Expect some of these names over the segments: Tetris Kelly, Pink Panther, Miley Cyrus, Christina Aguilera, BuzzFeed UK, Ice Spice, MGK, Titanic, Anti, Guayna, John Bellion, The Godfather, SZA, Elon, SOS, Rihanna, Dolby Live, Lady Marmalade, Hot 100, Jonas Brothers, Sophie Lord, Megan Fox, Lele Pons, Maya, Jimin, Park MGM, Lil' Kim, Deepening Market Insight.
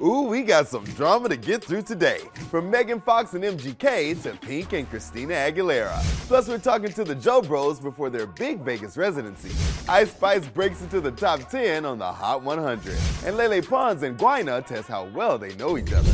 Ooh, we got some drama to get through today. From Megan Fox and MGK to Pink and Christina Aguilera. Plus, we're talking to the Joe Bros before their big Vegas residency. Ice Spice breaks into the top 10 on the Hot 100. And Lele Pons and Guayna test how well they know each other.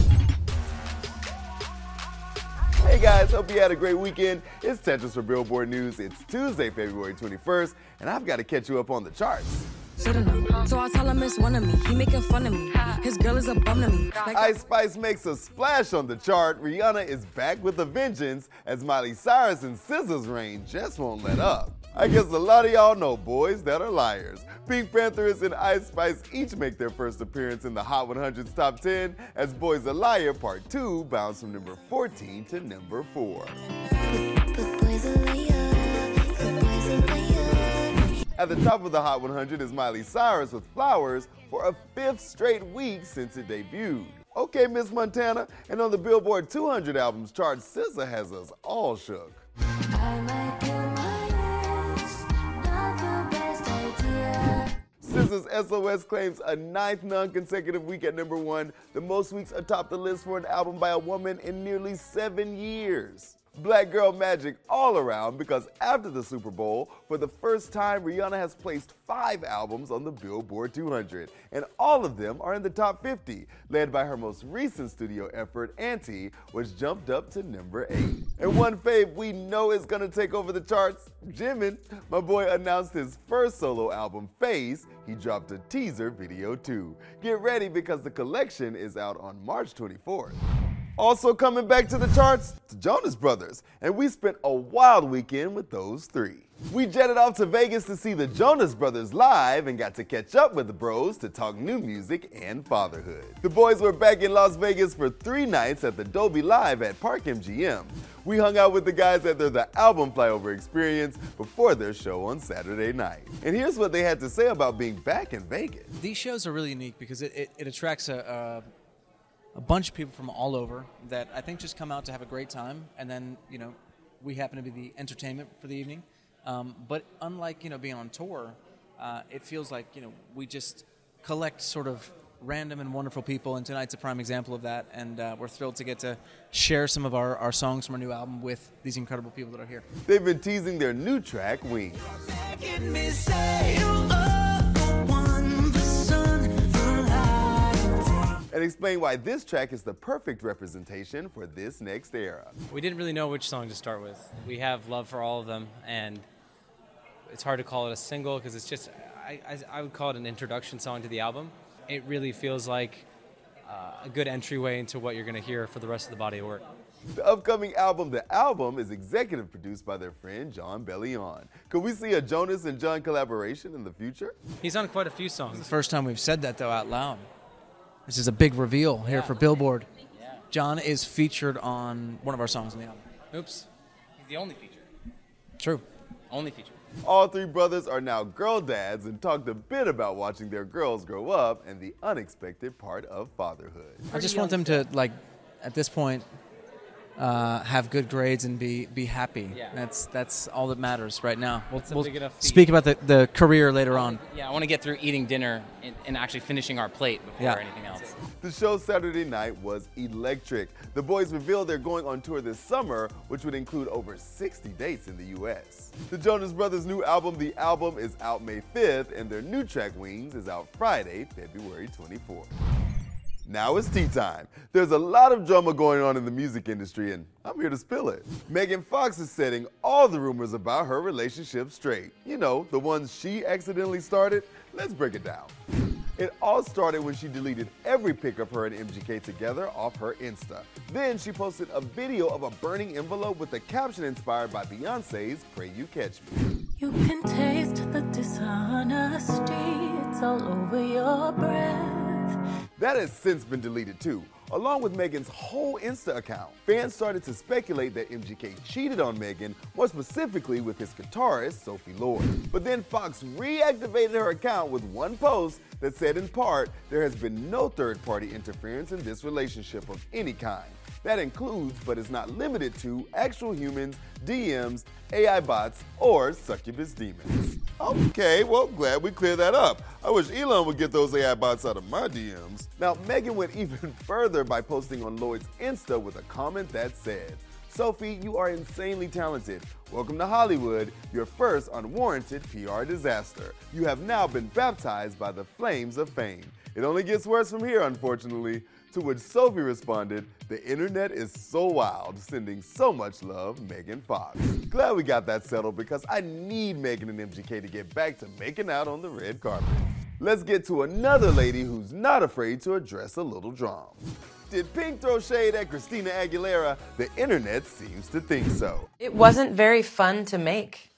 Hey guys, hope you had a great weekend. It's Tetris for Billboard News. It's Tuesday, February 21st, and I've got to catch you up on the charts. So I tell him it's one of me. He making fun of me. His girl is a bum to me. Ice Spice makes a splash on the chart. Rihanna is back with a vengeance as Miley Cyrus and SZA's reign just won't let up. I guess a lot of y'all know boys that are liars. Pink Panther and Ice Spice each make their first appearance in the Hot 100's top 10 as Boys a Liar Part 2 bounced from number 14 to number 4. At the top of the Hot 100 is Miley Cyrus with Flowers for a fifth straight week since it debuted. Okay, Miss Montana, and on the Billboard 200 albums chart, SZA has us all shook. SZA's SOS claims a ninth non-consecutive week at number 1, the most weeks atop the list for an album by a woman in nearly 7 years. Black girl magic all around because after the Super Bowl, for the first time, Rihanna has placed 5 albums on the Billboard 200, and all of them are in the top 50, led by her most recent studio effort, Anti, which jumped up to number 8. And one fave we know is gonna take over the charts, Jimin. My boy announced his first solo album, Phase. He dropped a teaser video too. Get ready because the collection is out on March 24th. Also coming back to the charts, the Jonas Brothers, and we spent a wild weekend with those three. We jetted off to Vegas to see the Jonas Brothers live and got to catch up with the bros to talk new music and fatherhood. The boys were back in Las Vegas for 3 nights at the Dolby Live at Park MGM. We hung out with the guys at the album flyover experience before their show on Saturday night. And here's what they had to say about being back in Vegas. These shows are really unique because it attracts a bunch of people from all over that I think just come out to have a great time, and then, you know, we happen to be the entertainment for the evening. But unlike, you know, being on tour, it feels like, you know, we just collect sort of random and wonderful people, and tonight's a prime example of that, and we're thrilled to get to share some of our songs from our new album with these incredible people that are here. They've been teasing their new track, Wings. And explain why this track is the perfect representation for this next era. We didn't really know which song to start with. We have love for all of them, and it's hard to call it a single because it's just, I would call it an introduction song to the album. It really feels like a good entryway into what you're going to hear for the rest of the body of work. The upcoming album, The Album, is executive produced by their friend John Bellion. Could we see a Jonas and John collaboration in the future? He's on quite a few songs. It's the first time we've said that, though, out loud. This is a big reveal here for Billboard. Yeah. John is featured on one of our songs on the album. Oops. He's the only feature. True. Only feature. All three brothers are now girl dads and talked a bit about watching their girls grow up and the unexpected part of fatherhood. I just want them to, like, at this point, have good grades and be happy. Yeah. That's all that matters right now. We'll speak about the career later on. Yeah, I want to get through eating dinner and actually finishing our plate before anything else. The show Saturday night was electric. The boys revealed they're going on tour this summer, which would include over 60 dates in the U.S. The Jonas Brothers' new album, The Album, is out May 5th, and their new track, Wings, is out Friday, February 24th. Now it's tea time. There's a lot of drama going on in the music industry, and I'm here to spill it. Megan Fox is setting all the rumors about her relationship straight. You know, the ones she accidentally started. Let's break it down. It all started when she deleted every pic of her and MGK together off her Insta. Then she posted a video of a burning envelope with a caption inspired by Beyonce's Pray You Catch Me. You can taste the dishonesty, it's all over your breath. That has since been deleted too, along with Megan's whole Insta account. Fans started to speculate that MGK cheated on Megan, more specifically with his guitarist, Sophie Lord. But then Fox reactivated her account with one post that said, in part, there has been no third-party interference in this relationship of any kind. That includes, but is not limited to, actual humans, DMs, AI bots, or succubus demons. Okay, well, glad we cleared that up. I wish Elon would get those AI bots out of my DMs. Now, Megan went even further by posting on Lord's Insta with a comment that said, Sophie, you are insanely talented. Welcome to Hollywood, your first unwarranted PR disaster. You have now been baptized by the flames of fame. It only gets worse from here, unfortunately. To which Sophie responded, the internet is so wild, sending so much love, Megan Fox. Glad we got that settled because I need Megan and MGK to get back to making out on the red carpet. Let's get to another lady who's not afraid to address a little drama. Did Pink throw shade at Christina Aguilera? The internet seems to think so. It wasn't very fun to make.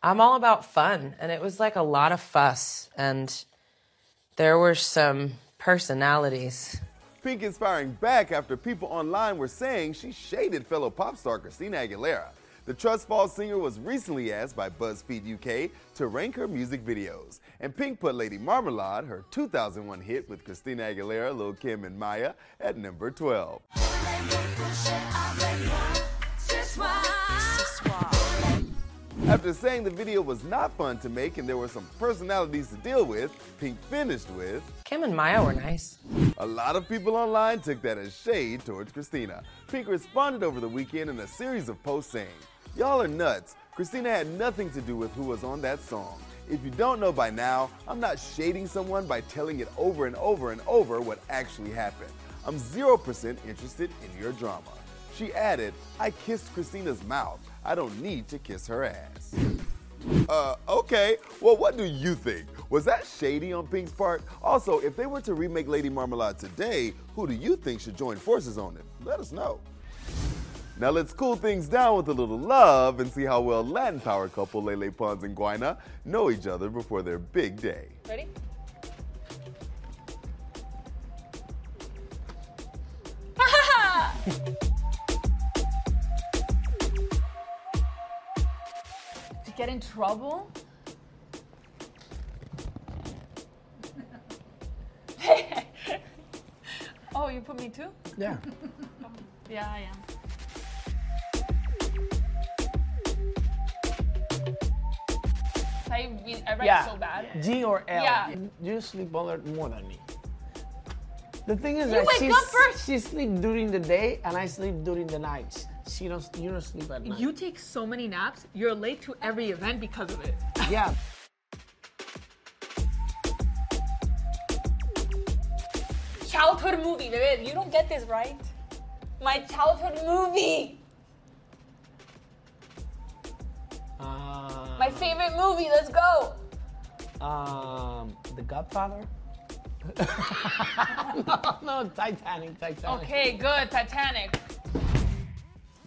I'm all about fun, and it was like a lot of fuss, and there were some personalities. Pink is firing back after people online were saying she shaded fellow pop star Christina Aguilera. The Trust Fall singer was recently asked by BuzzFeed UK to rank her music videos, and Pink put Lady Marmalade, her 2001 hit with Christina Aguilera, Lil' Kim, and Maya, at number 12. After saying the video was not fun to make and there were some personalities to deal with, Pink finished with, Kim and Maya were nice. A lot of people online took that as shade towards Christina. Pink responded over the weekend in a series of posts saying, y'all are nuts. Christina had nothing to do with who was on that song. If you don't know by now, I'm not shading someone by telling it over and over and over what actually happened. I'm 0% interested in your drama. She added, I kissed Christina's mouth. I don't need to kiss her ass. Okay. Well, what do you think? Was that shady on Pink's part? Also, if they were to remake Lady Marmalade today, who do you think should join forces on it? Let us know. Now let's cool things down with a little love and see how well Latin power couple Lele Pons and Guayna know each other before their big day. Ready? Get in trouble? Oh, you put me too? Yeah. Yeah, I am. I write so bad. G or L. Yeah. You sleep more than me. The thing is that she sleeps during the day and I sleep during the nights. You don't sleep at night. You take so many naps, you're late to every event because of it. Yeah. Childhood movie, baby. You don't get this, right? My childhood movie. My favorite movie, let's go. The Godfather? No, Titanic. Okay, good, Titanic.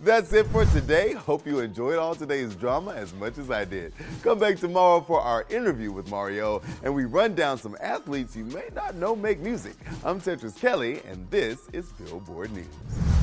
That's it for today. Hope you enjoyed all today's drama as much as I did. Come back tomorrow for our interview with Mario, and we run down some athletes you may not know make music. I'm Tetris Kelly, and this is Billboard News.